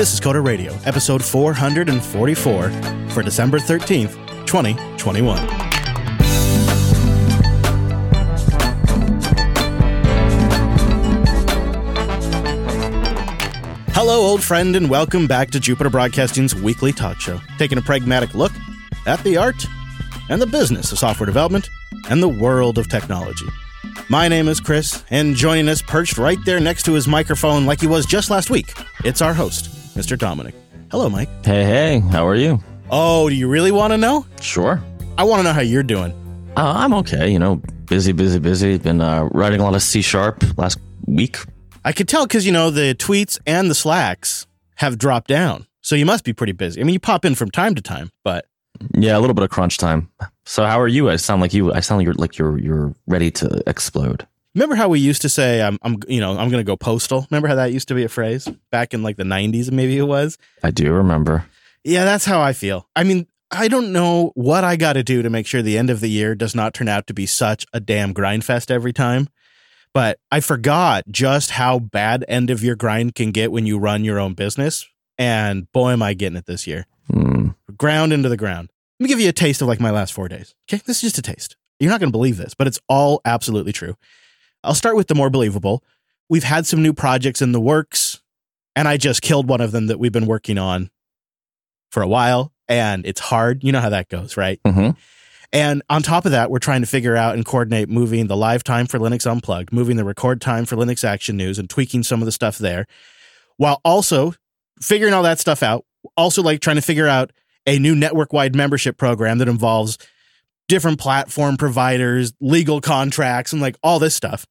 This is Coder Radio, episode 444 for December 13th, 2021. Hello, old friend, and welcome back to Jupiter Broadcasting's weekly talk show, taking a pragmatic look at the art and the business of software development and the world of technology. My name is Chris, and joining us, perched right there next to his microphone like he was just last week, it's our host, Mr. Dominic. Hello, Mike. Hey, how are you? Oh, do you really want to know? Sure. I want to know how you're doing. I'm okay, busy. Been writing a lot of C# last week. I could tell because, the tweets and the Slacks have dropped down. So you must be pretty busy. I mean, you pop in from time to time, but yeah, a little bit of crunch time. So how are you? I sound like you're ready to explode. Remember how we used to say I'm going to go postal? Remember how that used to be a phrase back in like the 90s, maybe it was? I do remember. Yeah, that's how I feel. I mean, I don't know what I got to do to make sure the end of the year does not turn out to be such a damn grindfest every time. But I forgot just how bad end of year grind can get when you run your own business. And boy, am I getting it this year. Ground into the ground. Let me give you a taste of like my last 4 days. Okay, this is just a taste. You're not going to believe this, but it's all absolutely true. I'll start with the more believable. We've had some new projects in the works, and I just killed one of them that we've been working on for a while. And it's hard. You know how that goes, right? Mm-hmm. And on top of that, we're trying to figure out and coordinate moving the live time for Linux Unplugged, moving the record time for Linux Action News, and tweaking some of the stuff there, while also figuring all that stuff out. Also, like trying to figure out a new network-wide membership program that involves different platform providers, legal contracts, and like all this stuff,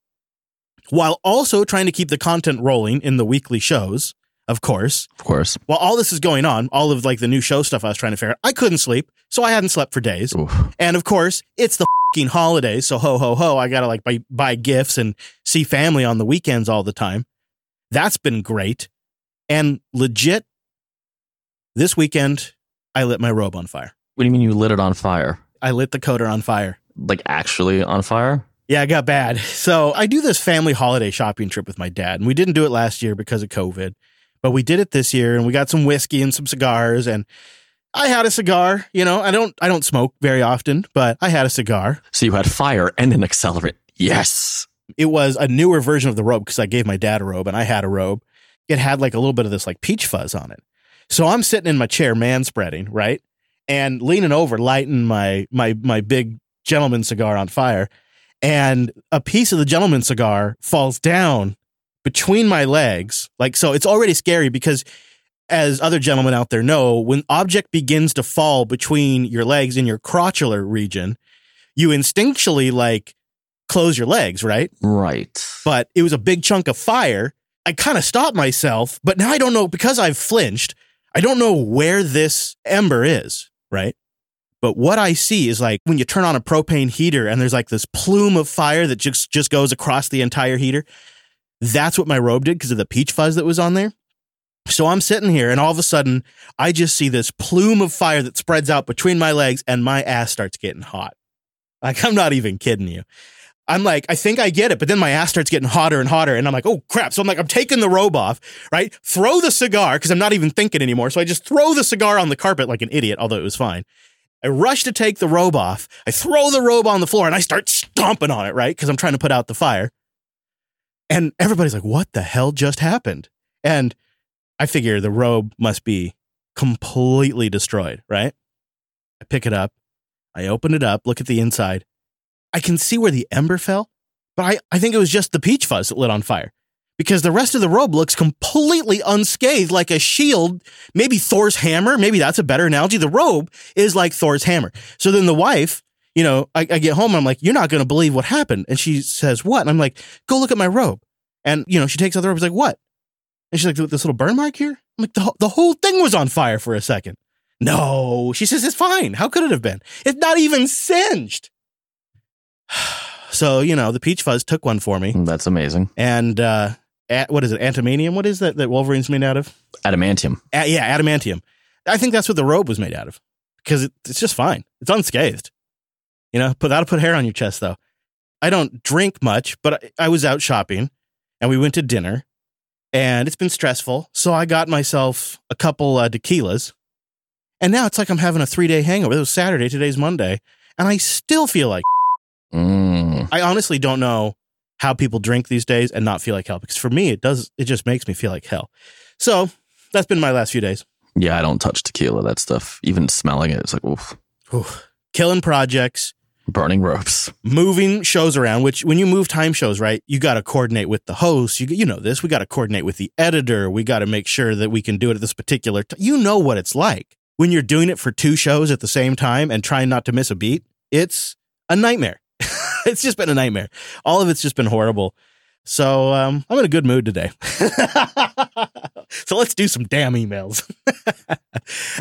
while also trying to keep the content rolling in the weekly shows, of course. While all this is going on, all of like the new show stuff I was trying to figure out, I couldn't sleep. So I hadn't slept for days. Oof. And of course, it's the f***ing holidays. So ho, ho, ho. I got to like buy gifts and see family on the weekends all the time. That's been great. And legit, this weekend, I lit my robe on fire. What do you mean you lit it on fire? I lit the Coder on fire. Like actually on fire? Yeah, it got bad. So I do this family holiday shopping trip with my dad. And we didn't do it last year because of COVID. But we did it this year, and we got some whiskey and some cigars, and I had a cigar. I don't smoke very often, but I had a cigar. So you had fire and an accelerant. Yes. It was a newer version of the robe because I gave my dad a robe, and I had a robe. It had like a little bit of this like peach fuzz on it. So I'm sitting in my chair, man spreading, right? And leaning over, lighting my big gentleman cigar on fire. And a piece of the gentleman cigar falls down between my legs, like, so it's already scary because, as other gentlemen out there know, when object begins to fall between your legs in your crotchular region, you instinctually like close your legs, right? Right. But it was a big chunk of fire. I kind of stopped myself, but now I don't know, because I've flinched, I don't know where this ember is, right? But what I see is like when you turn on a propane heater and there's like this plume of fire that just goes across the entire heater. That's what my robe did because of the peach fuzz that was on there. So I'm sitting here, and all of a sudden, I just see this plume of fire that spreads out between my legs, and my ass starts getting hot. Like, I'm not even kidding you. I'm like, I think I get it, but then my ass starts getting hotter and hotter, and I'm like, oh, crap. So I'm like, I'm taking the robe off, right? Throw the cigar, because I'm not even thinking anymore. So I just throw the cigar on the carpet like an idiot, although it was fine. I rush to take the robe off. I throw the robe on the floor, and I start stomping on it, right? Because I'm trying to put out the fire. And everybody's like, what the hell just happened? And I figure the robe must be completely destroyed, right? I pick it up. I open it up, look at the inside. I can see where the ember fell, but I think it was just the peach fuzz that lit on fire because the rest of the robe looks completely unscathed, like a shield, maybe Thor's hammer. Maybe that's a better analogy. The robe is like Thor's hammer. So then the wife, I get home and I'm like, you're not going to believe what happened. And she says, what? And I'm like, go look at my robe. And, she takes out the robe. She's like, what? And she's like, this little burn mark here? I'm like, the whole thing was on fire for a second. No. She says, it's fine. How could it have been? It's not even singed. So, the peach fuzz took one for me. That's amazing. And what is it? Antimanium? What is that Wolverine's made out of? Adamantium. Adamantium. I think that's what the robe was made out of because it's just fine. It's unscathed. That'll put hair on your chest, though. I don't drink much, but I was out shopping, and we went to dinner, and it's been stressful. So I got myself a couple tequilas, and now it's like I'm having a 3-day hangover. It was Saturday, today's Monday, and I still feel like I honestly don't know how people drink these days and not feel like hell, because for me, it does. It just makes me feel like hell. So that's been my last few days. Yeah, I don't touch tequila, that stuff. Even smelling it, it's like, oof. Killing projects. Burning ropes. Moving shows around, which when you move time shows, right, you got to coordinate with the host. You know this. We got to coordinate with the editor. We got to make sure that we can do it at this particular time. You know what it's like when you're doing it for 2 shows at the same time and trying not to miss a beat. It's a nightmare. It's just been a nightmare. All of it's just been horrible. So I'm in a good mood today. So let's do some damn emails.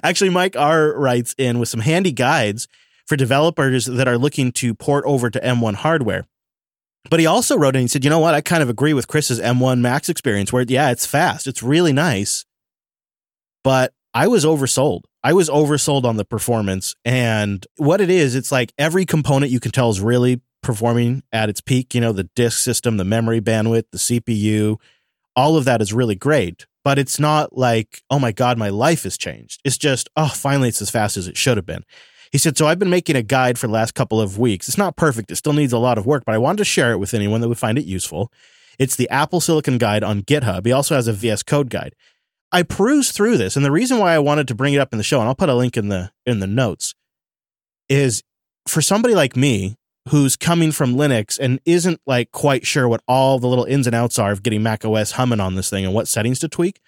Actually, Mike R. writes in with some handy guides for developers that are looking to port over to M1 hardware. But he also wrote in, he said, you know what? I kind of agree with Chris's M1 Max experience where, yeah, it's fast. It's really nice. But I was oversold. I was oversold on the performance. And what it is, it's like every component you can tell is really performing at its peak. You know, the disk system, the memory bandwidth, the CPU, all of that is really great. But it's not like, oh my God, my life has changed. It's just, oh, finally, it's as fast as it should have been. He said, so I've been making a guide for the last couple of weeks. It's not perfect. It still needs a lot of work, but I wanted to share it with anyone that would find it useful. It's the Apple Silicon Guide on GitHub. He also has a VS Code guide. I perused through this, and the reason why I wanted to bring it up in the show, and I'll put a link in the notes, is for somebody like me who's coming from Linux and isn't like quite sure what all the little ins and outs are of getting macOS humming on this thing and what settings to tweak.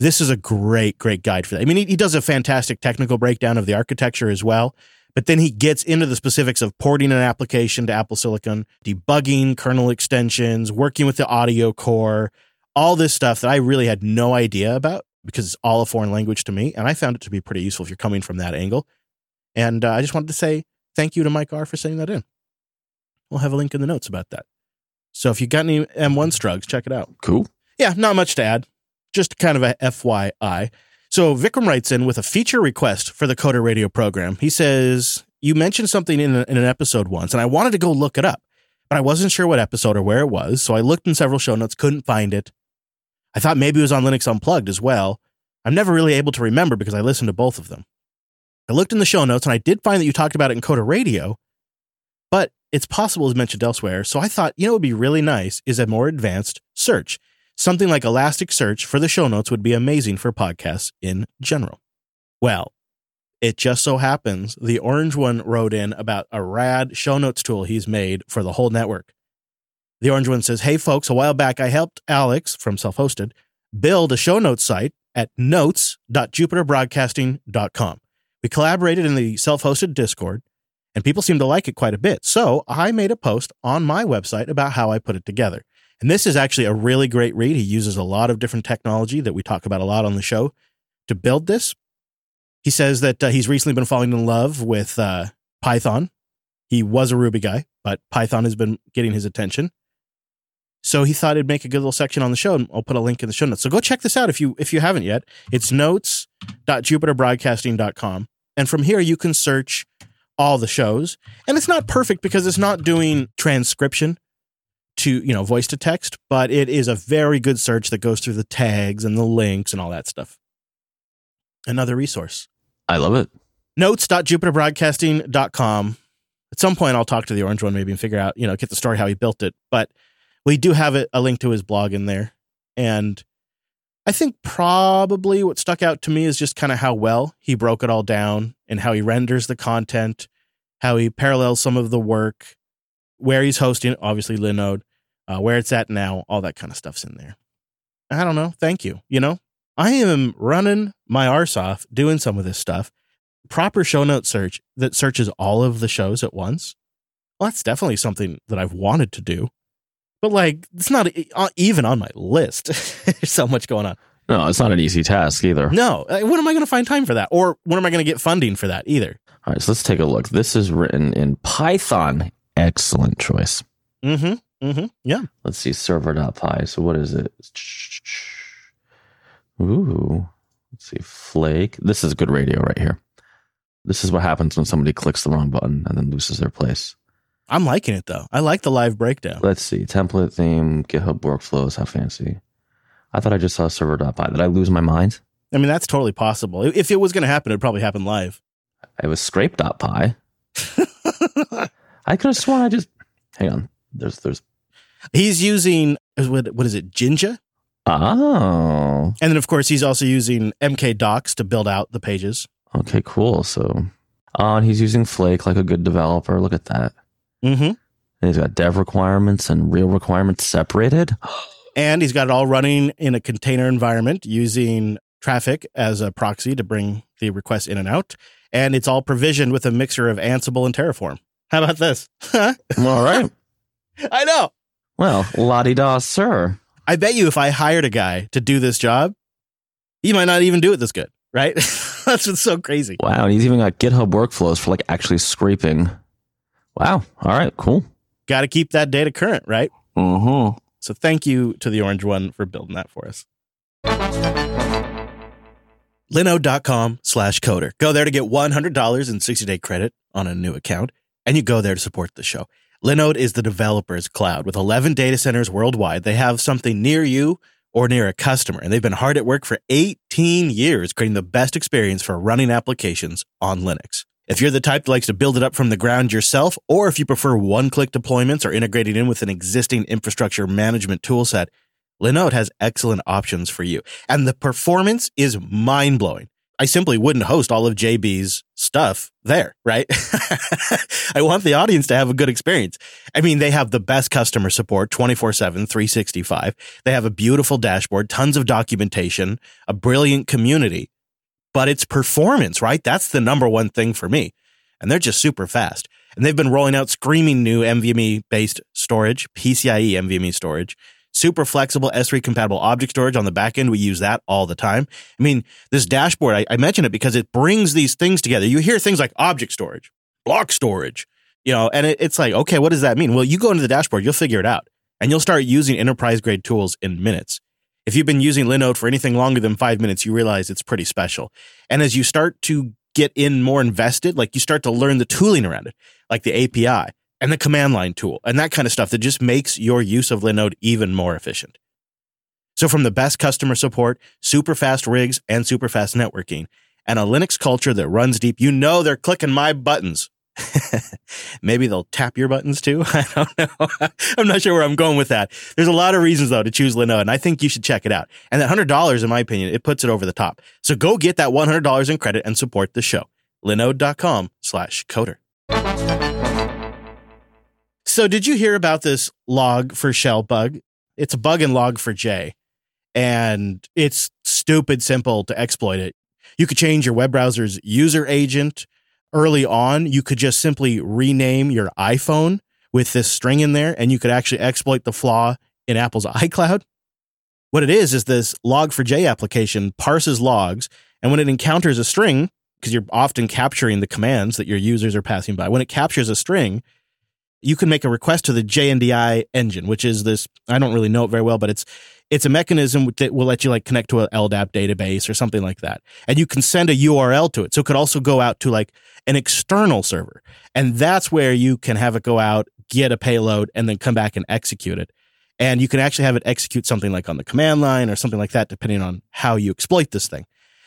This is a great, great guide for that. I mean, he does a fantastic technical breakdown of the architecture as well, but then he gets into the specifics of porting an application to Apple Silicon, debugging kernel extensions, working with the audio core, all this stuff that I really had no idea about because it's all a foreign language to me, and I found it to be pretty useful if you're coming from that angle. And I just wanted to say thank you to Mike R. for sending that in. We'll have a link in the notes about that. So if you got any M1 strugs, check it out. Cool. Yeah, not much to add. Just kind of a FYI. So Vikram writes in with a feature request for the Coder Radio program. He says, you mentioned something in an episode once, and I wanted to go look it up, but I wasn't sure what episode or where it was. So I looked in several show notes, couldn't find it. I thought maybe it was on Linux Unplugged as well. I'm never really able to remember because I listened to both of them. I looked in the show notes, and I did find that you talked about it in Coder Radio, but it's possible it was mentioned elsewhere. So I thought, you know, it would be really nice is a more advanced search. Something like Elasticsearch for the show notes would be amazing for podcasts in general. Well, it just so happens the orange one wrote in about a rad show notes tool he's made for the whole network. The orange one says, hey, folks, a while back I helped Alex from Self-Hosted build a show notes site at notes.jupiterbroadcasting.com. We collaborated in the Self-Hosted Discord, and people seemed to like it quite a bit. So I made a post on my website about how I put it together. And this is actually a really great read. He uses a lot of different technology that we talk about a lot on the show to build this. He says that he's recently been falling in love with Python. He was a Ruby guy, but Python has been getting his attention. So he thought it'd make a good little section on the show, and I'll put a link in the show notes. So go check this out if you haven't yet. It's notes.jupiterbroadcasting.com. And from here, you can search all the shows. And it's not perfect because it's not doing transcription to, you know, voice to text, but it is a very good search that goes through the tags and the links and all that stuff. Another resource. I love it. Notes.jupiterbroadcasting.com. At some point I'll talk to the orange one maybe and figure out, you know, get the story how he built it, but we do have a link to his blog in there. And I think probably what stuck out to me is just kind of how well he broke it all down and how he renders the content, how he parallels some of the work, where he's hosting, obviously Linode, where it's at now, all that kind of stuff's in there. I don't know. Thank you. You know, I am running my arse off doing some of this stuff. Proper show note search that searches all of the shows at once. Well, that's definitely something that I've wanted to do, but like, it's not even on my list. There's so much going on. No, it's not an easy task either. No. When am I going to find time for that? Or when am I going to get funding for that either? All right. So let's take a look. This is written in Python. Excellent choice. Yeah. Let's see, server.py. So what is it? Ooh. Let's see, flake. This is good radio right here. This is what happens when somebody clicks the wrong button and then loses their place. I'm liking it, though. I like the live breakdown. Let's see, template theme, GitHub workflows. How fancy. I thought I just saw server.py. Did I lose my mind? I mean, that's totally possible. If it was going to happen, it would probably happen live. It was scrape.py. I could have sworn I just... Hang on. There's. He's using... What is it? Jinja? Oh. And then, of course, he's also using mkdocs to build out the pages. Okay, cool. So... and he's using Flake like a good developer. Look at that. Mm-hmm. And he's got dev requirements and real requirements separated. And he's got it all running in a container environment using traffic as a proxy to bring the requests in and out. And it's all provisioned with a mixer of Ansible and Terraform. How about this? All right. I know. Well, la-di-da, sir. I bet you if I hired a guy to do this job, he might not even do it this good, right? That's what's so crazy. Wow. And he's even got GitHub workflows for like actually scraping. Wow. All right. Cool. Got to keep that data current, right? Mm-hmm. So thank you to the Orange One for building that for us. Linode.com/coder. Go there to get $100 in 60-day credit on a new account. And you go there to support the show. Linode is the developer's cloud with 11 data centers worldwide. They have something near you or near a customer. And they've been hard at work for 18 years, creating the best experience for running applications on Linux. If you're the type that likes to build it up from the ground yourself, or if you prefer one-click deployments or integrating in with an existing infrastructure management toolset, Linode has excellent options for you. And the performance is mind-blowing. I simply wouldn't host all of JB's stuff there, right? I want the audience to have a good experience. I mean, they have the best customer support, 24/7, 365. They have a beautiful dashboard, tons of documentation, a brilliant community. But it's performance, right? That's the number one thing for me. And they're just super fast. And they've been rolling out screaming new NVMe-based storage, PCIe NVMe storage, super flexible S3 compatible object storage on the back end. We use that all the time. I mean, this dashboard, I mention it because it brings these things together. You hear things like object storage, block storage, and it's like, okay, what does that mean? Well, you go into the dashboard, you'll figure it out, and you'll start using enterprise-grade tools in minutes. If you've been using Linode for anything longer than 5 minutes, you realize it's pretty special. And as you start to get in more invested, like you start to learn the tooling around it, like the API and the command line tool and that kind of stuff that just makes your use of Linode even more efficient. So from the best customer support, super fast rigs and super fast networking and a Linux culture that runs deep, they're clicking my buttons. Maybe they'll tap your buttons too. I don't know. I'm not sure where I'm going with that. There's a lot of reasons, though, to choose Linode, and I think you should check it out. And that $100, in my opinion, it puts it over the top. So go get that $100 in credit and support the show. Linode.com/coder. So did you hear about this log4shell bug? It's a bug in log4j, and it's stupid simple to exploit it. You could change your web browser's user agent. Early on, you could just simply rename your iPhone with this string in there, and you could actually exploit the flaw in Apple's iCloud. What it is this log4j application parses logs, and when it encounters a string, because you're often capturing the commands that your users are passing by, when it captures a string, you can make a request to the JNDI engine, which is this, I don't really know it very well, but it's a mechanism that will let you like connect to an LDAP database or something like that. And you can send a URL to it. So it could also go out to like an external server. And that's where you can have it go out, get a payload, and then come back and execute it. And you can actually have it execute something like on the command line or something like that, depending on how you exploit this thing.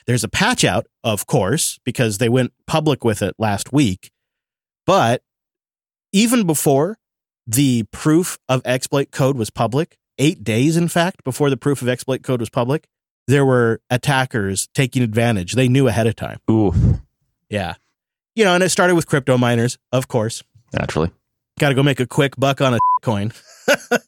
There's a patch out, of course, because they went public with it last week. But even before the proof of exploit code was public, 8 days, in fact, before the proof of exploit code was public, there were attackers taking advantage. They knew ahead of time. Ooh. Yeah. And it started with crypto miners, of course. Naturally. Got to go make a quick buck on a coin,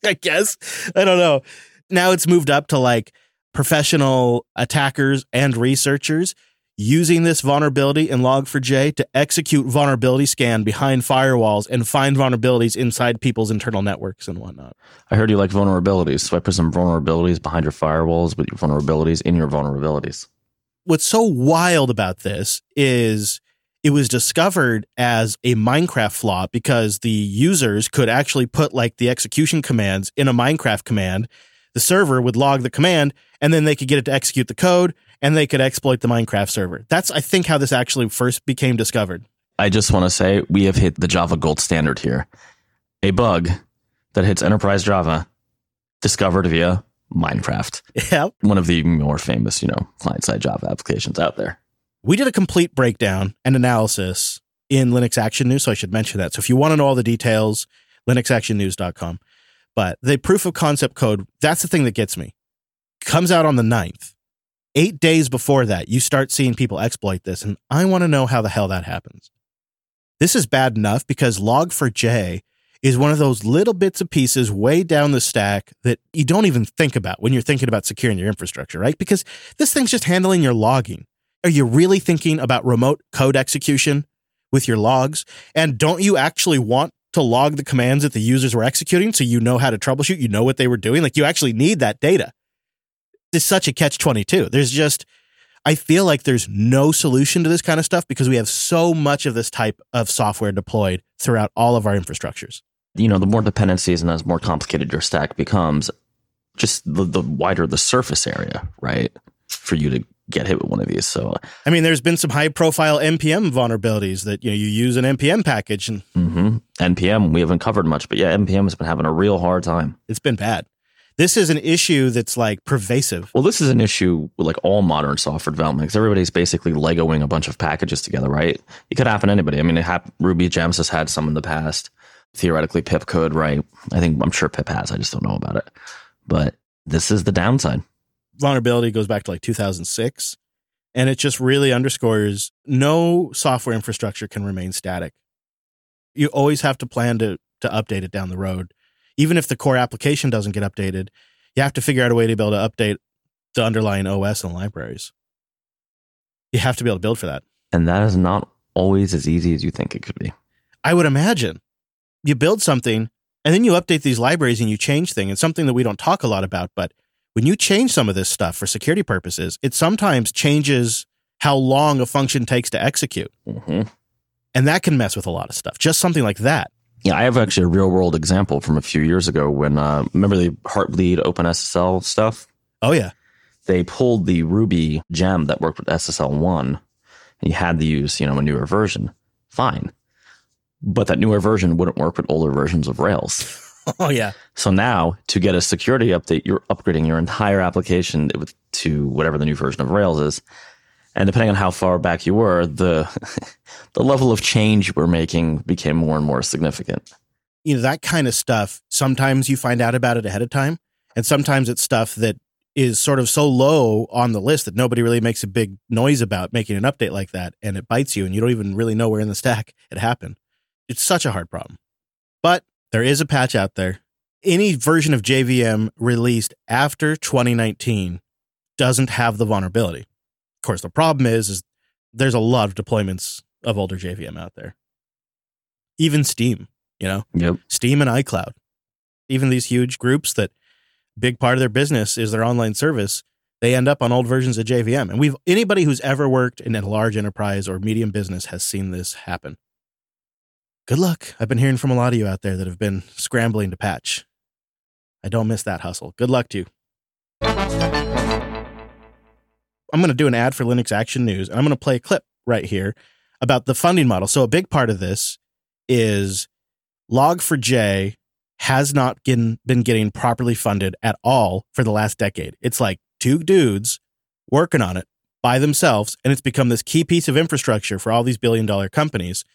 I guess. I don't know. Now it's moved up to like professional attackers and researchers using this vulnerability in log4j to execute vulnerability scan behind firewalls and find vulnerabilities inside people's internal networks and whatnot. I heard you like vulnerabilities, so I put some vulnerabilities behind your firewalls with your vulnerabilities in your vulnerabilities. What's so wild about this is it was discovered as a Minecraft flaw because the users could actually put like the execution commands in a Minecraft command. The server would log the command, and then they could get it to execute the code, and they could exploit the Minecraft server. That's, I think, how this actually first became discovered. I just want to say we have hit the Java gold standard here. A bug that hits enterprise Java discovered via Minecraft. Yep. One of the more famous, client-side Java applications out there. We did a complete breakdown and analysis in Linux Action News, so I should mention that. So if you want to know all the details, linuxactionnews.com. But the proof of concept code, that's the thing that gets me. Comes out on the 9th. 8 days before that, you start seeing people exploit this, and I want to know how the hell that happens. This is bad enough because Log4j is one of those little bits of pieces way down the stack that you don't even think about when you're thinking about securing your infrastructure, right? Because this thing's just handling your logging. Are you really thinking about remote code execution with your logs? And don't you actually want to log the commands that the users were executing so you know how to troubleshoot, you know what they were doing? Like, you actually need that data. It's such a catch-22. I feel like there's no solution to this kind of stuff because we have so much of this type of software deployed throughout all of our infrastructures. The more dependencies and as more complicated your stack becomes, just the wider the surface area, right, for you to get hit with one of these. So, I mean, there's been some high-profile NPM vulnerabilities that you use an NPM package. And mm-hmm. NPM, we haven't covered much, but yeah, NPM has been having a real hard time. It's been bad. This is an issue that's pervasive. Well, this is an issue with all modern software development because everybody's basically Legoing a bunch of packages together, right? It could happen to anybody. I mean, Ruby Gems has had some in the past. Theoretically, pip could, right? I'm sure pip has. I just don't know about it. But this is the downside. Vulnerability goes back to 2006, and it just really underscores no software infrastructure can remain static. You always have to plan to update it down the road. Even if the core application doesn't get updated, you have to figure out a way to be able to update the underlying OS and libraries. You have to be able to build for that. And that is not always as easy as you think it could be. I would imagine. You build something, and then you update these libraries and you change things. It's something that we don't talk a lot about, but when you change some of this stuff for security purposes, it sometimes changes how long a function takes to execute. Mm-hmm. And that can mess with a lot of stuff. Just something like that. Yeah, I have actually a real-world example from a few years ago when, remember the Heartbleed OpenSSL stuff? Oh, yeah. They pulled the Ruby gem that worked with SSL1, and you had to use, a newer version. Fine. But that newer version wouldn't work with older versions of Rails. Oh, yeah. So now, to get a security update, you're upgrading your entire application to whatever the new version of Rails is. And depending on how far back you were, the level of change we're making became more and more significant. That kind of stuff, sometimes you find out about it ahead of time, and sometimes it's stuff that is sort of so low on the list that nobody really makes a big noise about making an update like that, and it bites you, and you don't even really know where in the stack it happened. It's such a hard problem. But there is a patch out there. Any version of JVM released after 2019 doesn't have the vulnerability. Of course, the problem is there's a lot of deployments of older JVM out there. Even Steam, Yep. Steam and iCloud. Even these huge groups that big part of their business is their online service, they end up on old versions of JVM. And anybody who's ever worked in a large enterprise or medium business has seen this happen. Good luck. I've been hearing from a lot of you out there that have been scrambling to patch. I don't miss that hustle. Good luck to you. I'm going to do an ad for Linux Action News, and I'm going to play a clip right here about the funding model. So a big part of this is Log4j has not been getting properly funded at all for the last decade. It's like two dudes working on it by themselves, and it's become this key piece of infrastructure for all these billion-dollar companies.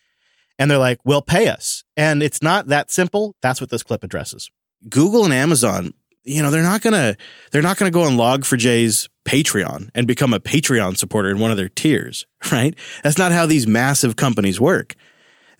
And they're like, "Well, pay us." And it's not that simple. That's what this clip addresses. Google and Amazon, they're not going to go on Log4j's Patreon and become a Patreon supporter in one of their tiers, right? That's not how these massive companies work.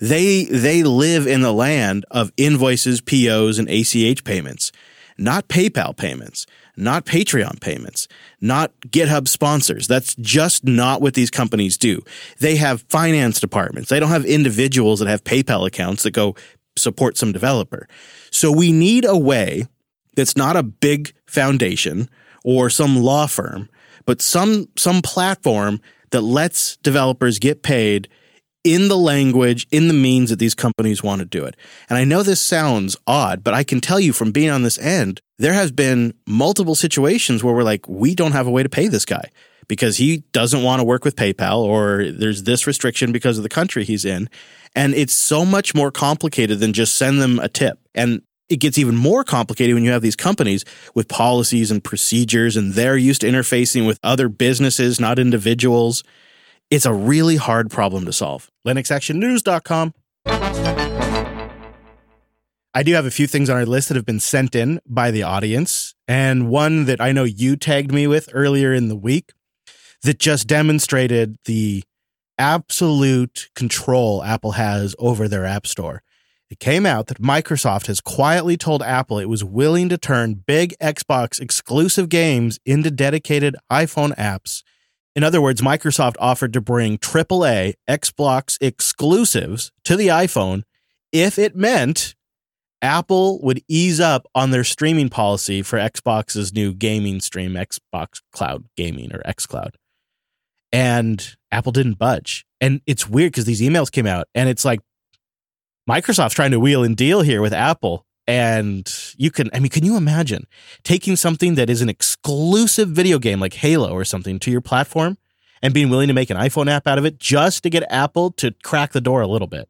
They live in the land of invoices, POs, and ACH payments, not PayPal payments, not Patreon payments, not GitHub sponsors. That's just not what these companies do. They have finance departments. They don't have individuals that have PayPal accounts that go support some developer. So we need a way that's not a big foundation or some law firm, but some platform that lets developers get paid in the language, in the means that these companies want to do it. And I know this sounds odd, but I can tell you from being on this end, there has been multiple situations where we're like, we don't have a way to pay this guy because he doesn't want to work with PayPal, or there's this restriction because of the country he's in. And it's so much more complicated than just send them a tip. And it gets even more complicated when you have these companies with policies and procedures, and they're used to interfacing with other businesses, not individuals. It's a really hard problem to solve. LinuxActionNews.com. I do have a few things on our list that have been sent in by the audience, and one that I know you tagged me with earlier in the week that just demonstrated the absolute control Apple has over their App Store. It came out that Microsoft has quietly told Apple it was willing to turn big Xbox exclusive games into dedicated iPhone apps. In other words, Microsoft offered to bring AAA Xbox exclusives to the iPhone if it meant Apple would ease up on their streaming policy for Xbox's new gaming stream, Xbox Cloud Gaming, or xCloud. And Apple didn't budge. And it's weird because these emails came out, and it's like, Microsoft's trying to wheel and deal here with Apple. And you can, I mean, can you imagine taking something that is an exclusive video game like Halo or something to your platform and being willing to make an iPhone app out of it just to get Apple to crack the door a little bit?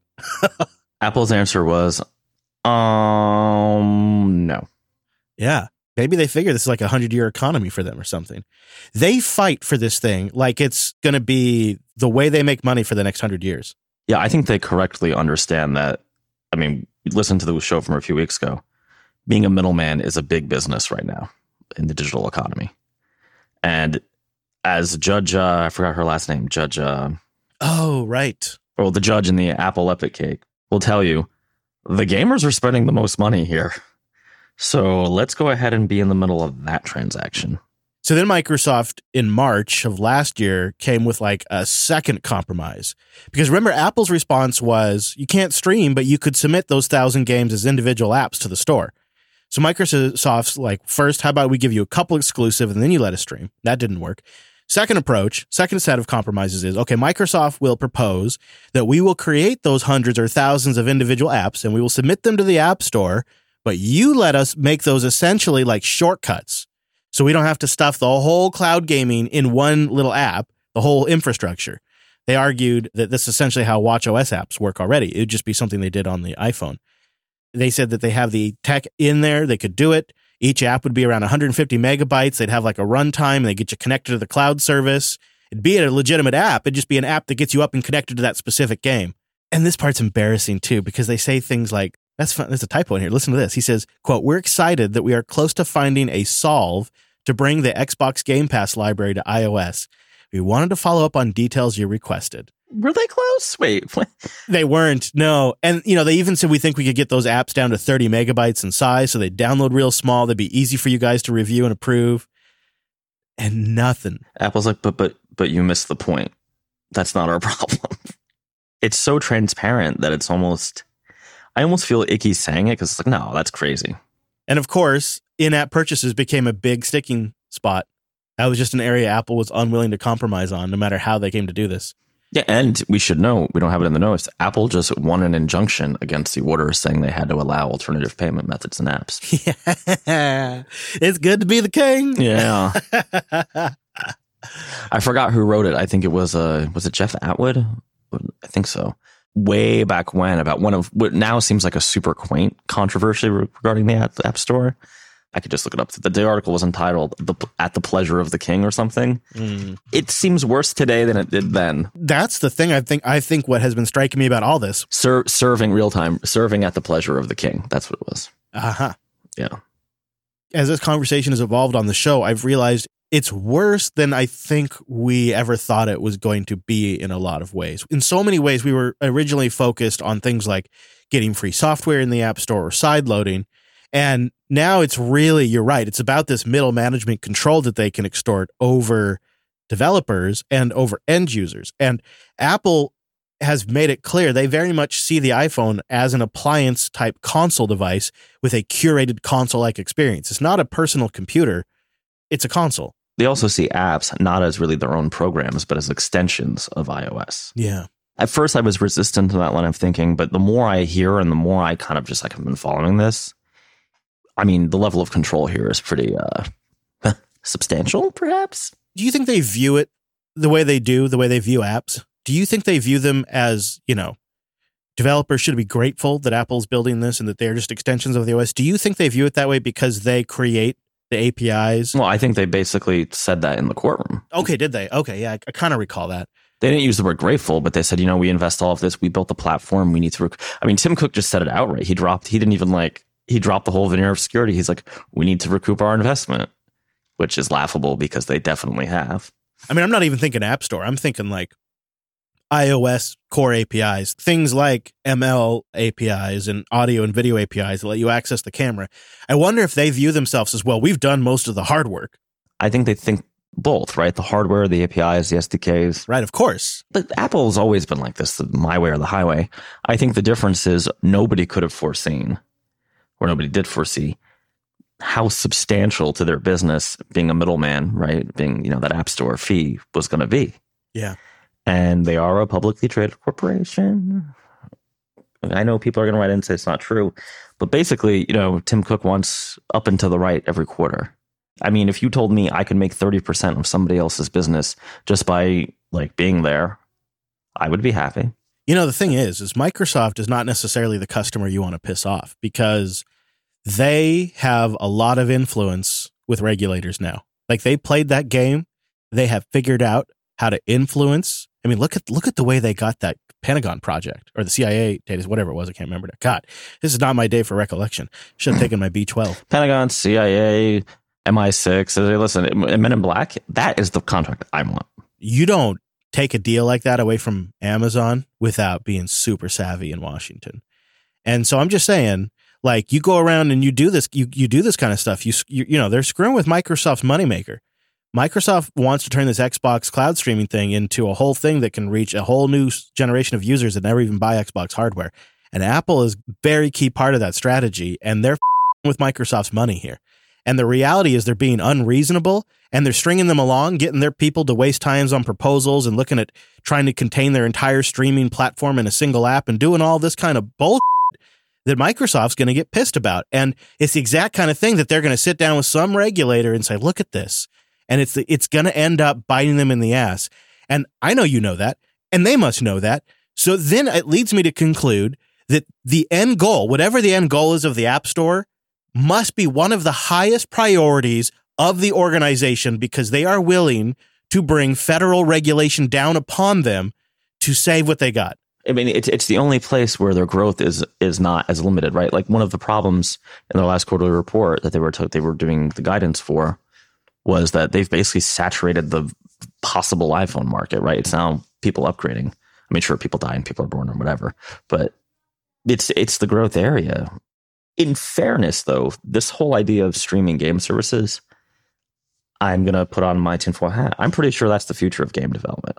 Apple's answer was, no. Yeah. Maybe they figure this is like a 100-year economy for them or something. They fight for this thing like it's going to be the way they make money for the next 100 years. Yeah, I think they correctly understand that. I mean, listen to the show from a few weeks ago. Being a middleman is a big business right now in the digital economy. And as Judge, I forgot her last name, Judge. Oh, right. Or the judge in the Apple Epic Cake will tell you, the gamers are spending the most money here. So let's go ahead and be in the middle of that transaction. So then Microsoft in March of last year came with like a second compromise, because remember Apple's response was you can't stream, but you could submit those 1,000 games as individual apps to the store. So Microsoft's like, first, how about we give you a couple exclusive and then you let us stream? That didn't work. Second approach, second set of compromises is, okay, Microsoft will propose that we will create those hundreds or thousands of individual apps and we will submit them to the App Store, but you let us make those essentially like shortcuts. So we don't have to stuff the whole cloud gaming in one little app, the whole infrastructure. They argued that this is essentially how watchOS apps work already. It would just be something they did on the iPhone. They said that they have the tech in there. They could do it. Each app would be around 150 megabytes. They'd have like a runtime. They get you connected to the cloud service. It'd be a legitimate app. It'd just be an app that gets you up and connected to that specific game. And this part's embarrassing too, because they say things like, that's fun. There's a typo in here. Listen to this. He says, quote, "We're excited that we are close to finding a solve to bring the Xbox Game Pass library to iOS. We wanted to follow up on details you requested." Were they close? Wait. They weren't. No. And, you know, they even said, we think we could get those apps down to 30 megabytes in size. So they download real small. They'd be easy for you guys to review and approve. And nothing. Apple's like, but you missed the point. That's not our problem. It's so transparent that it's almost... I almost feel icky saying it because it's like, no, that's crazy. And of course, in-app purchases became a big sticking spot. That was just an area Apple was unwilling to compromise on, no matter how they came to do this. Yeah, and we should know, we don't have it in the notes, Apple just won an injunction against the order saying they had to allow alternative payment methods and apps. Yeah, it's good to be the king. Yeah. I forgot who wrote it. I think it was it Jeff Atwood? I think so. Way back when, about one of what now seems like a super quaint controversy regarding the App Store. I could just look it up. The article was entitled At the Pleasure of the King or something. It seems worse today than it did then. That's the thing. I think what has been striking me about all this. Serving real time, serving at the pleasure of the king. That's what it was. Uh-huh. Yeah. As this conversation has evolved on the show, I've realized it's worse than I think we ever thought it was going to be in a lot of ways. In so many ways, we were originally focused on things like getting free software in the App Store or sideloading. And now it's really, you're right, it's about this middle management control that they can extort over developers and over end users. And Apple has made it clear they very much see the iPhone as an appliance-type console device with a curated console-like experience. It's not a personal computer. It's a console. They also see apps not as really their own programs, but as extensions of iOS. Yeah. At first, I was resistant to that line of thinking, but the more I hear and the more I kind of just like have been following this, I mean, the level of control here is pretty substantial, perhaps. Do you think they view it the way they view apps? Do you think they view them as, you know, developers should be grateful that Apple's building this and that they're just extensions of the OS. Do you think they view it that way because they create the APIs? Well, I think they basically said that in the courtroom. Okay, did they? Okay, yeah, I kind of recall that. They didn't use the word grateful, but they said, you know, we invest all of this. We built the platform. We need to... Tim Cook just said it outright. He dropped the whole veneer of security. He's like, we need to recoup our investment, which is laughable because they definitely have. I mean, I'm not even thinking App Store. I'm thinking like iOS core APIs, things like ML APIs and audio and video APIs that let you access the camera. I wonder if they view themselves as, well, we've done most of the hard work. I think they think both, right? The hardware, the APIs, the SDKs. Right, of course. But Apple's always been like this, the my way or the highway. I think the difference is nobody could have foreseen, or nobody did foresee, how substantial to their business being a middleman, right? Being, you know, that App Store fee was going to be. Yeah. And they are a publicly traded corporation. I know people are going to write in and say it's not true. But basically, you know, Tim Cook wants up and to the right every quarter. I mean, if you told me I could make 30% of somebody else's business just by, like, being there, I would be happy. You know, the thing is Microsoft is not necessarily the customer you want to piss off because they have a lot of influence with regulators now. Like, they played that game. They have figured out how to influence. I mean, look at the way they got that Pentagon project or the CIA data, whatever it was. I can't remember. God, this is not my day for recollection. Should have taken my B12. Pentagon, CIA, MI6. Listen, Men in Black, that is the contract I want. You don't take a deal like that away from Amazon without being super savvy in Washington. And so I'm just saying, like, you go around and you do this kind of stuff. You know, they're screwing with Microsoft's moneymaker. Microsoft wants to turn this Xbox cloud streaming thing into a whole thing that can reach a whole new generation of users that never even buy Xbox hardware. And Apple is a very key part of that strategy. And they're with Microsoft's money here. And the reality is they're being unreasonable and they're stringing them along, getting their people to waste times on proposals and looking at trying to contain their entire streaming platform in a single app and doing all this kind of bullshit that Microsoft's going to get pissed about. And it's the exact kind of thing that they're going to sit down with some regulator and say, look at this. And it's going to end up biting them in the ass. And I know you know that, and they must know that. So then it leads me to conclude that the end goal, whatever the end goal is of the App Store, must be one of the highest priorities of the organization because they are willing to bring federal regulation down upon them to save what they got. I mean, it's the only place where their growth is not as limited, right? Like, one of the problems in their last quarterly report that they were doing the guidance for was that they've basically saturated the possible iPhone market, right? It's now people upgrading. I mean, sure, people die and people are born or whatever, but it's the growth area. In fairness, though, this whole idea of streaming game services, I'm going to put on my tinfoil hat. I'm pretty sure that's the future of game development.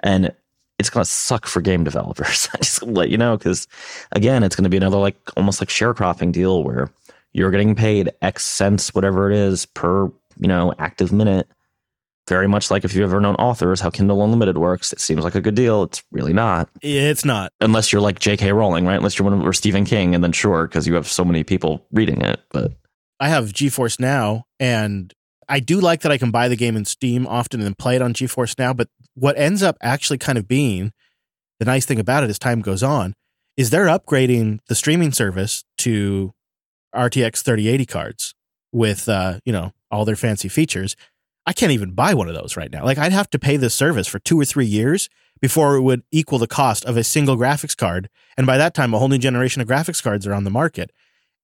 And it's going to suck for game developers. I just let you know, because, again, it's going to be another like almost like sharecropping deal where you're getting paid X cents, whatever it is, per, you know, active minute. Very much like if you've ever known authors, how Kindle Unlimited works. It seems like a good deal. It's really not. It's not. Unless you're like J.K. Rowling, right? Unless you're one of or Stephen King, and then sure, because you have so many people reading it. But I have GeForce Now, and I do like that I can buy the game in Steam often and play it on GeForce Now. But what ends up actually kind of being the nice thing about it as time goes on is they're upgrading the streaming service to RTX 3080 cards with, you know, all their fancy features. I can't even buy one of those right now. Like, I'd have to pay this service for 2 or 3 years before it would equal the cost of a single graphics card. And by that time, a whole new generation of graphics cards are on the market.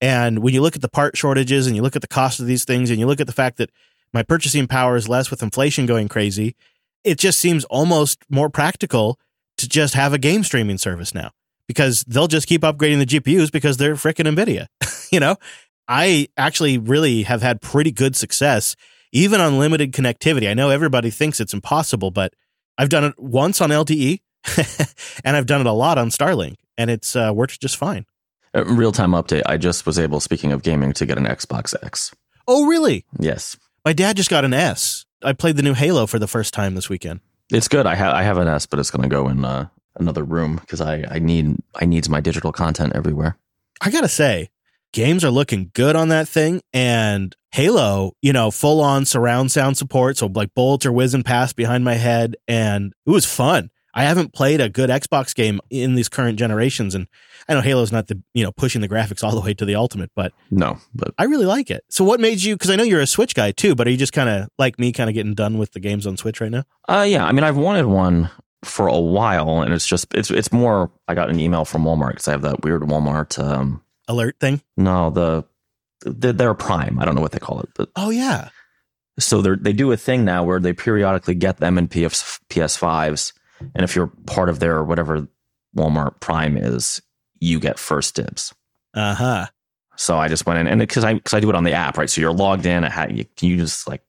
And when you look at the part shortages and you look at the cost of these things and you look at the fact that my purchasing power is less with inflation going crazy, it just seems almost more practical to just have a game streaming service now because they'll just keep upgrading the GPUs because they're fricking NVIDIA. You know, I actually really have had pretty good success even on limited connectivity. I know everybody thinks it's impossible, but I've done it once on LTE and I've done it a lot on Starlink, and it's worked just fine. Real-time update. I just was able, speaking of gaming, to get an Xbox X. Oh, really? Yes. My dad just got an S. I played the new Halo for the first time this weekend. It's good. I have an S, but it's going to go in another room because I need my digital content everywhere. I got to say, games are looking good on that thing, and Halo, you know, full on surround sound support. So like bullets are whizzing past behind my head, and it was fun. I haven't played a good Xbox game in these current generations, and I know Halo's not the pushing the graphics all the way to the ultimate, but I really like it. So what made you? Because I know you're a Switch guy too, but are you just kind of like me, kind of getting done with the games on Switch right now? Yeah. I mean, I've wanted one for a while, and it's more. I got an email from Walmart because I have that weird Walmart alert thing. No, they're Prime. I don't know what they call it, but oh yeah. So they do a thing now where they periodically get them in PS5s. And if you're part of their whatever Walmart Prime is, you get first dibs. Uh-huh. So I just went in, and because I do it on the app, right? So you're logged in. You just like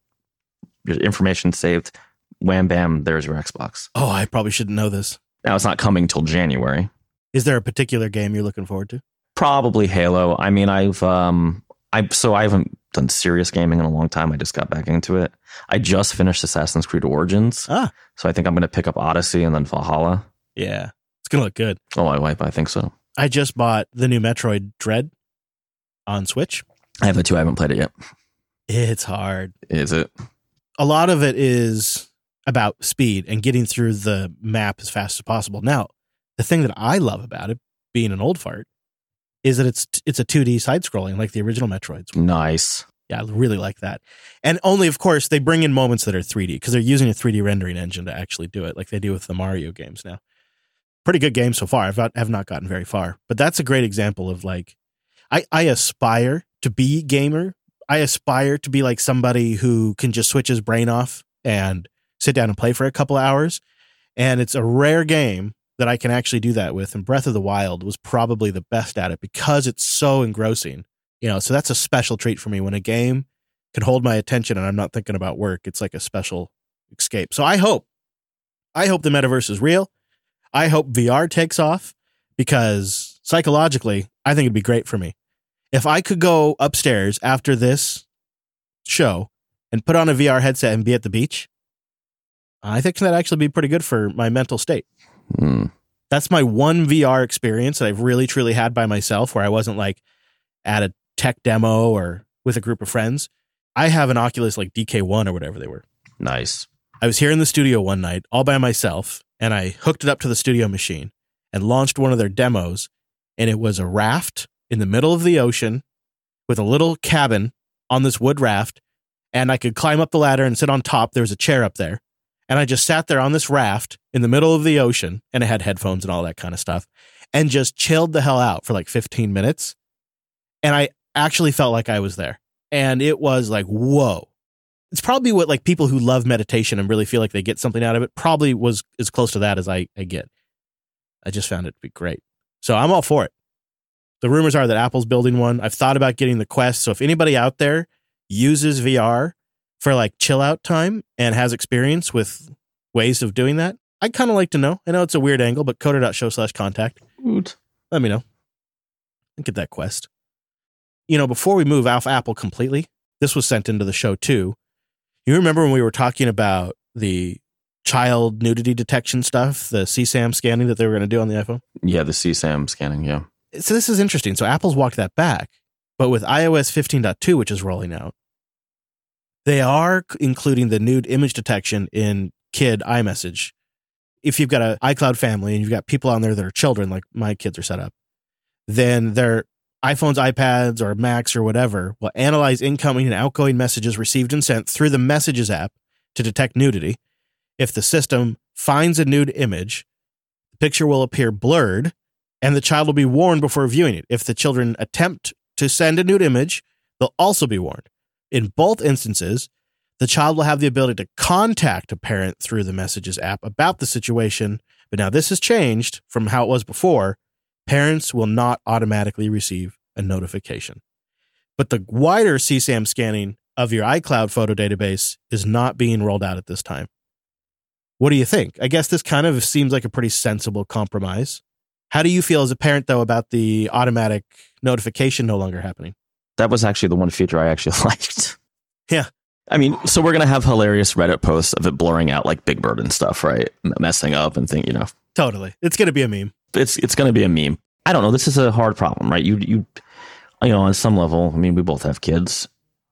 your information saved. Wham, bam, there's your Xbox. Oh, I probably shouldn't know this. Now, it's not coming till January. Is there a particular game you're looking forward to? Probably Halo. I mean, I haven't done serious gaming in a long time. I just got back into it. I just finished Assassin's Creed Origins. So I think I'm going to pick up Odyssey and then Valhalla. Yeah, it's going to look good. Oh, I think so. I just bought the new Metroid Dread on Switch. I have it too. I haven't played it yet. It's hard. Is it? A lot of it is about speed and getting through the map as fast as possible. Now, the thing that I love about it, being an old fart, is that it's a 2D side-scrolling like the original Metroids. Nice. Yeah, I really like that. And only, of course, they bring in moments that are 3D because they're using a 3D rendering engine to actually do it like they do with the Mario games now. Pretty good game so far. I have not gotten very far. But that's a great example of like, I aspire to be gamer. I aspire to be like somebody who can just switch his brain off and sit down and play for a couple of hours. And it's a rare game that I can actually do that with, and Breath of the Wild was probably the best at it because it's so engrossing. So that's a special treat for me when a game can hold my attention and I'm not thinking about work. It's like a special escape. So I hope the metaverse is real. I hope VR takes off because psychologically, I think it'd be great for me. If I could go upstairs after this show and put on a VR headset and be at the beach, I think that'd actually be pretty good for my mental state. Mm. That's my one VR experience that I've really truly had by myself where I wasn't like at a tech demo or with a group of friends. I have an Oculus like DK1 or whatever they were. Nice. I was here in the studio one night all by myself and I hooked it up to the studio machine and launched one of their demos, and it was a raft in the middle of the ocean with a little cabin on this wood raft, and I could climb up the ladder and sit on top. There was a chair up there. And I just sat there on this raft in the middle of the ocean, and I had headphones and all that kind of stuff, and just chilled the hell out for like 15 minutes. And I actually felt like I was there. And it was like, whoa. It's probably what like people who love meditation and really feel like they get something out of it probably was as close to that as I get. I just found it to be great. So I'm all for it. The rumors are that Apple's building one. I've thought about getting the Quest. So if anybody out there uses VR for like chill out time and has experience with ways of doing that, I'd kind of like to know. I know it's a weird angle, but coder.show/contact. Let me know. Get that Quest. Before we move off Apple completely, this was sent into the show too. You remember when we were talking about the child nudity detection stuff, the CSAM scanning that they were going to do on the iPhone? Yeah, the CSAM scanning, yeah. So this is interesting. So Apple's walked that back, but with iOS 15.2, which is rolling out, they are including the nude image detection in kid iMessage. If you've got an iCloud family and you've got people on there that are children, like my kids are set up, then their iPhones, iPads, or Macs or whatever will analyze incoming and outgoing messages received and sent through the Messages app to detect nudity. If the system finds a nude image, the picture will appear blurred and the child will be warned before viewing it. If the children attempt to send a nude image, they'll also be warned. In both instances, the child will have the ability to contact a parent through the Messages app about the situation. But now this has changed from how it was before. Parents will not automatically receive a notification. But the wider CSAM scanning of your iCloud photo database is not being rolled out at this time. What do you think? I guess this kind of seems like a pretty sensible compromise. How do you feel as a parent, though, about the automatic notification no longer happening? That was actually the one feature I actually liked. Yeah. I mean, so we're going to have hilarious Reddit posts of it blurring out like Big Bird and stuff, right? Messing up and things, Totally. It's going to be a meme. It's going to be a meme. I don't know. This is a hard problem, right? You on some level, I mean, we both have kids.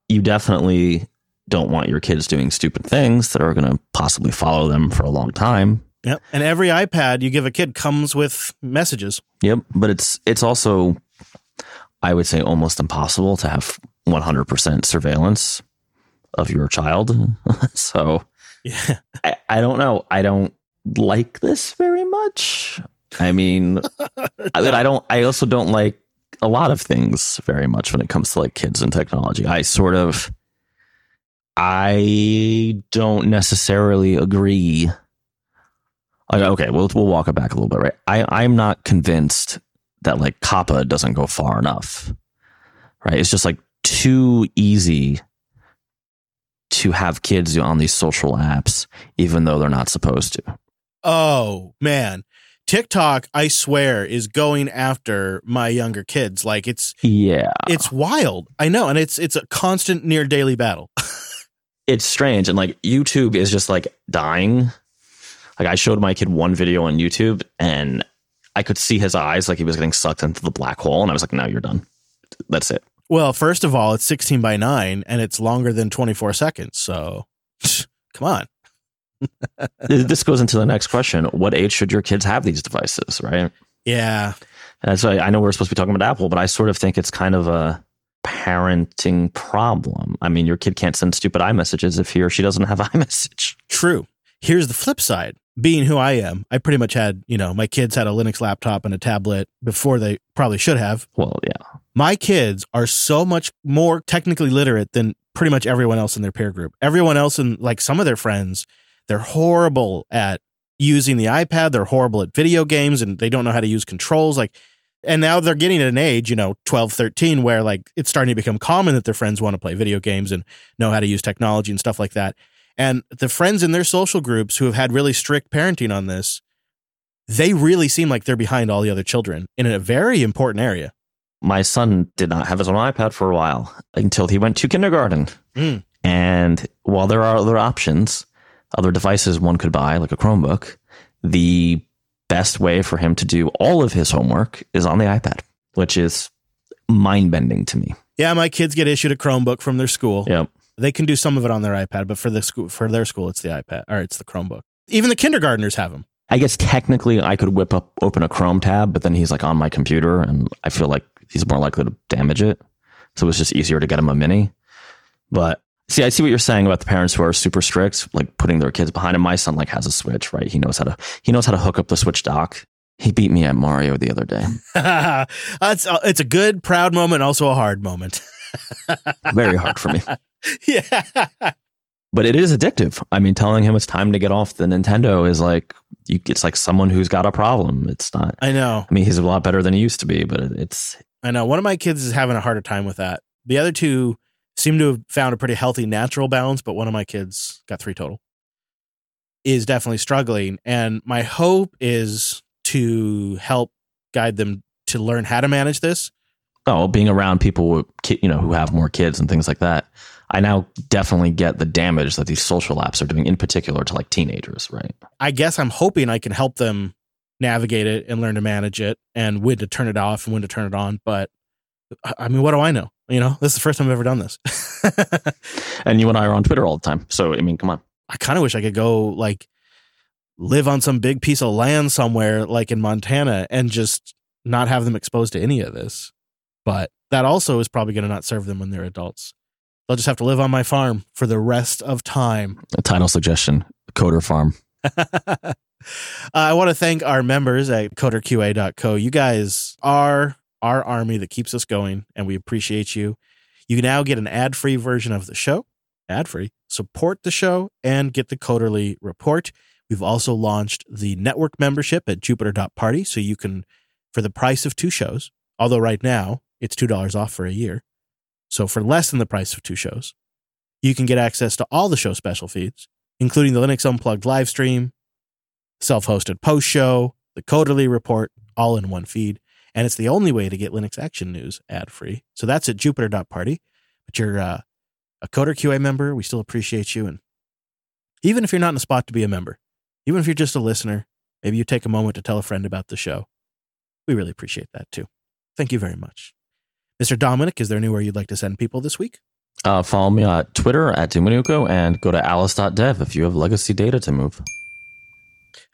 You definitely don't want your kids doing stupid things that are going to possibly follow them for a long time. Yep. And every iPad you give a kid comes with messages. Yep. But it's also, I would say, almost impossible to have 100% surveillance of your child. So yeah. I don't know. I don't like this very much. I mean, I also don't like a lot of things very much when it comes to like kids and technology. I don't necessarily agree. Okay, we'll walk it back a little bit, right? I'm not convinced that like COPPA doesn't go far enough, right? It's just like too easy to have kids on these social apps, even though they're not supposed to. Oh, man. TikTok, I swear, is going after my younger kids. Like it's wild. I know. And it's a constant near daily battle. It's strange. And like YouTube is just like dying. Like I showed my kid one video on YouTube and I could see his eyes like he was getting sucked into the black hole. And I was like, no, you're done. That's it. Well, first of all, it's 16:9 and it's longer than 24 seconds. So come on. This goes into the next question. What age should your kids have these devices, right? Yeah. And so I know we're supposed to be talking about Apple, but I sort of think it's kind of a parenting problem. I mean, your kid can't send stupid iMessages if he or she doesn't have iMessage. True. Here's the flip side. Being who I am, I pretty much had, my kids had a Linux laptop and a tablet before they probably should have. Well, yeah. My kids are so much more technically literate than pretty much everyone else in their peer group. Everyone else in like some of their friends, they're horrible at using the iPad. They're horrible at video games and they don't know how to use controls. Like, and now they're getting at an age, 12, 13, where like it's starting to become common that their friends want to play video games and know how to use technology and stuff like that. And the friends in their social groups who have had really strict parenting on this, they really seem like they're behind all the other children in a very important area. My son did not have his own iPad for a while until he went to kindergarten. Mm. And while there are other options, other devices one could buy, like a Chromebook, the best way for him to do all of his homework is on the iPad, which is mind-bending to me. Yeah, my kids get issued a Chromebook from their school. Yep. They can do some of it on their iPad, but for their school, it's the iPad, or it's the Chromebook. Even the kindergartners have them. I guess technically I could open a Chrome tab, but then he's like on my computer, and I feel like he's more likely to damage it. So it's just easier to get him a mini. But see, I see what you're saying about the parents who are super strict, like putting their kids behind him. My son like has a Switch, right? He knows how to hook up the Switch dock. He beat me at Mario the other day. It's a good, proud moment, also a hard moment. Very hard for me. Yeah. But it is addictive. I mean, telling him it's time to get off the Nintendo is like, it's like someone who's got a problem. It's not. I know. I mean, he's a lot better than he used to be, but it's. I know. One of my kids is having a harder time with that. The other two seem to have found a pretty healthy natural balance, but one of my kids, got three total, is definitely struggling. And my hope is to help guide them to learn how to manage this. Oh, being around people with, who have more kids and things like that. I now definitely get the damage that these social apps are doing, in particular to like teenagers, right? I guess I'm hoping I can help them navigate it and learn to manage it and when to turn it off and when to turn it on. But I mean, what do I know? This is the first time I've ever done this. And you and I are on Twitter all the time. So, I mean, come on. I kind of wish I could go like live on some big piece of land somewhere like in Montana and just not have them exposed to any of this. But that also is probably going to not serve them when they're adults. They'll just have to live on my farm for the rest of time. A title suggestion, Coder Farm. I want to thank our members at coderqa.co. You guys are our army that keeps us going, and we appreciate you. You can now get an ad-free version of the show, ad-free, support the show, and get the Coderly report. We've also launched the network membership at jupiter.party, so you can, for the price of two shows, although right now it's $2 off for a year, so for less than the price of two shows, you can get access to all the show special feeds, including the Linux Unplugged live stream, self-hosted post-show, the Coderly report, all in one feed. And it's the only way to get Linux Action News ad-free. So that's at jupiter.party. But you're a Coder QA member. We still appreciate you. And even if you're not in a spot to be a member, even if you're just a listener, maybe you take a moment to tell a friend about the show. We really appreciate that, too. Thank you very much. Mr. Dominic, is there anywhere you'd like to send people this week? Follow me on Twitter at Dominuco and go to alice.dev if you have legacy data to move.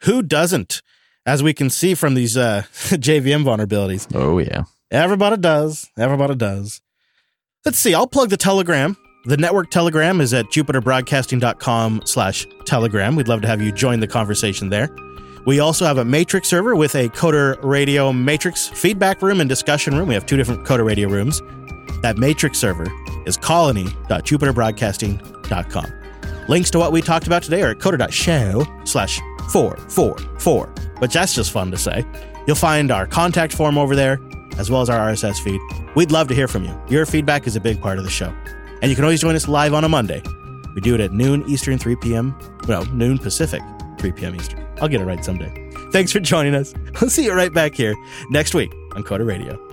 Who doesn't? As we can see from these JVM vulnerabilities. Oh, yeah. Everybody does. Let's see. I'll plug the Telegram. The network Telegram is at jupiterbroadcasting.com/Telegram. We'd love to have you join the conversation there. We also have a Matrix server with a Coder Radio Matrix feedback room and discussion room. We have two different Coder Radio rooms. That Matrix server is colony.jupiterbroadcasting.com. Links to what we talked about today are at coder.show/444, which that's just fun to say. You'll find our contact form over there, as well as our RSS feed. We'd love to hear from you. Your feedback is a big part of the show. And you can always join us live on a Monday. We do it at noon Eastern, 3 p.m. Well, noon Pacific, 3 p.m. Eastern. I'll get it right someday. Thanks for joining us. We'll see you right back here next week on Coder Radio.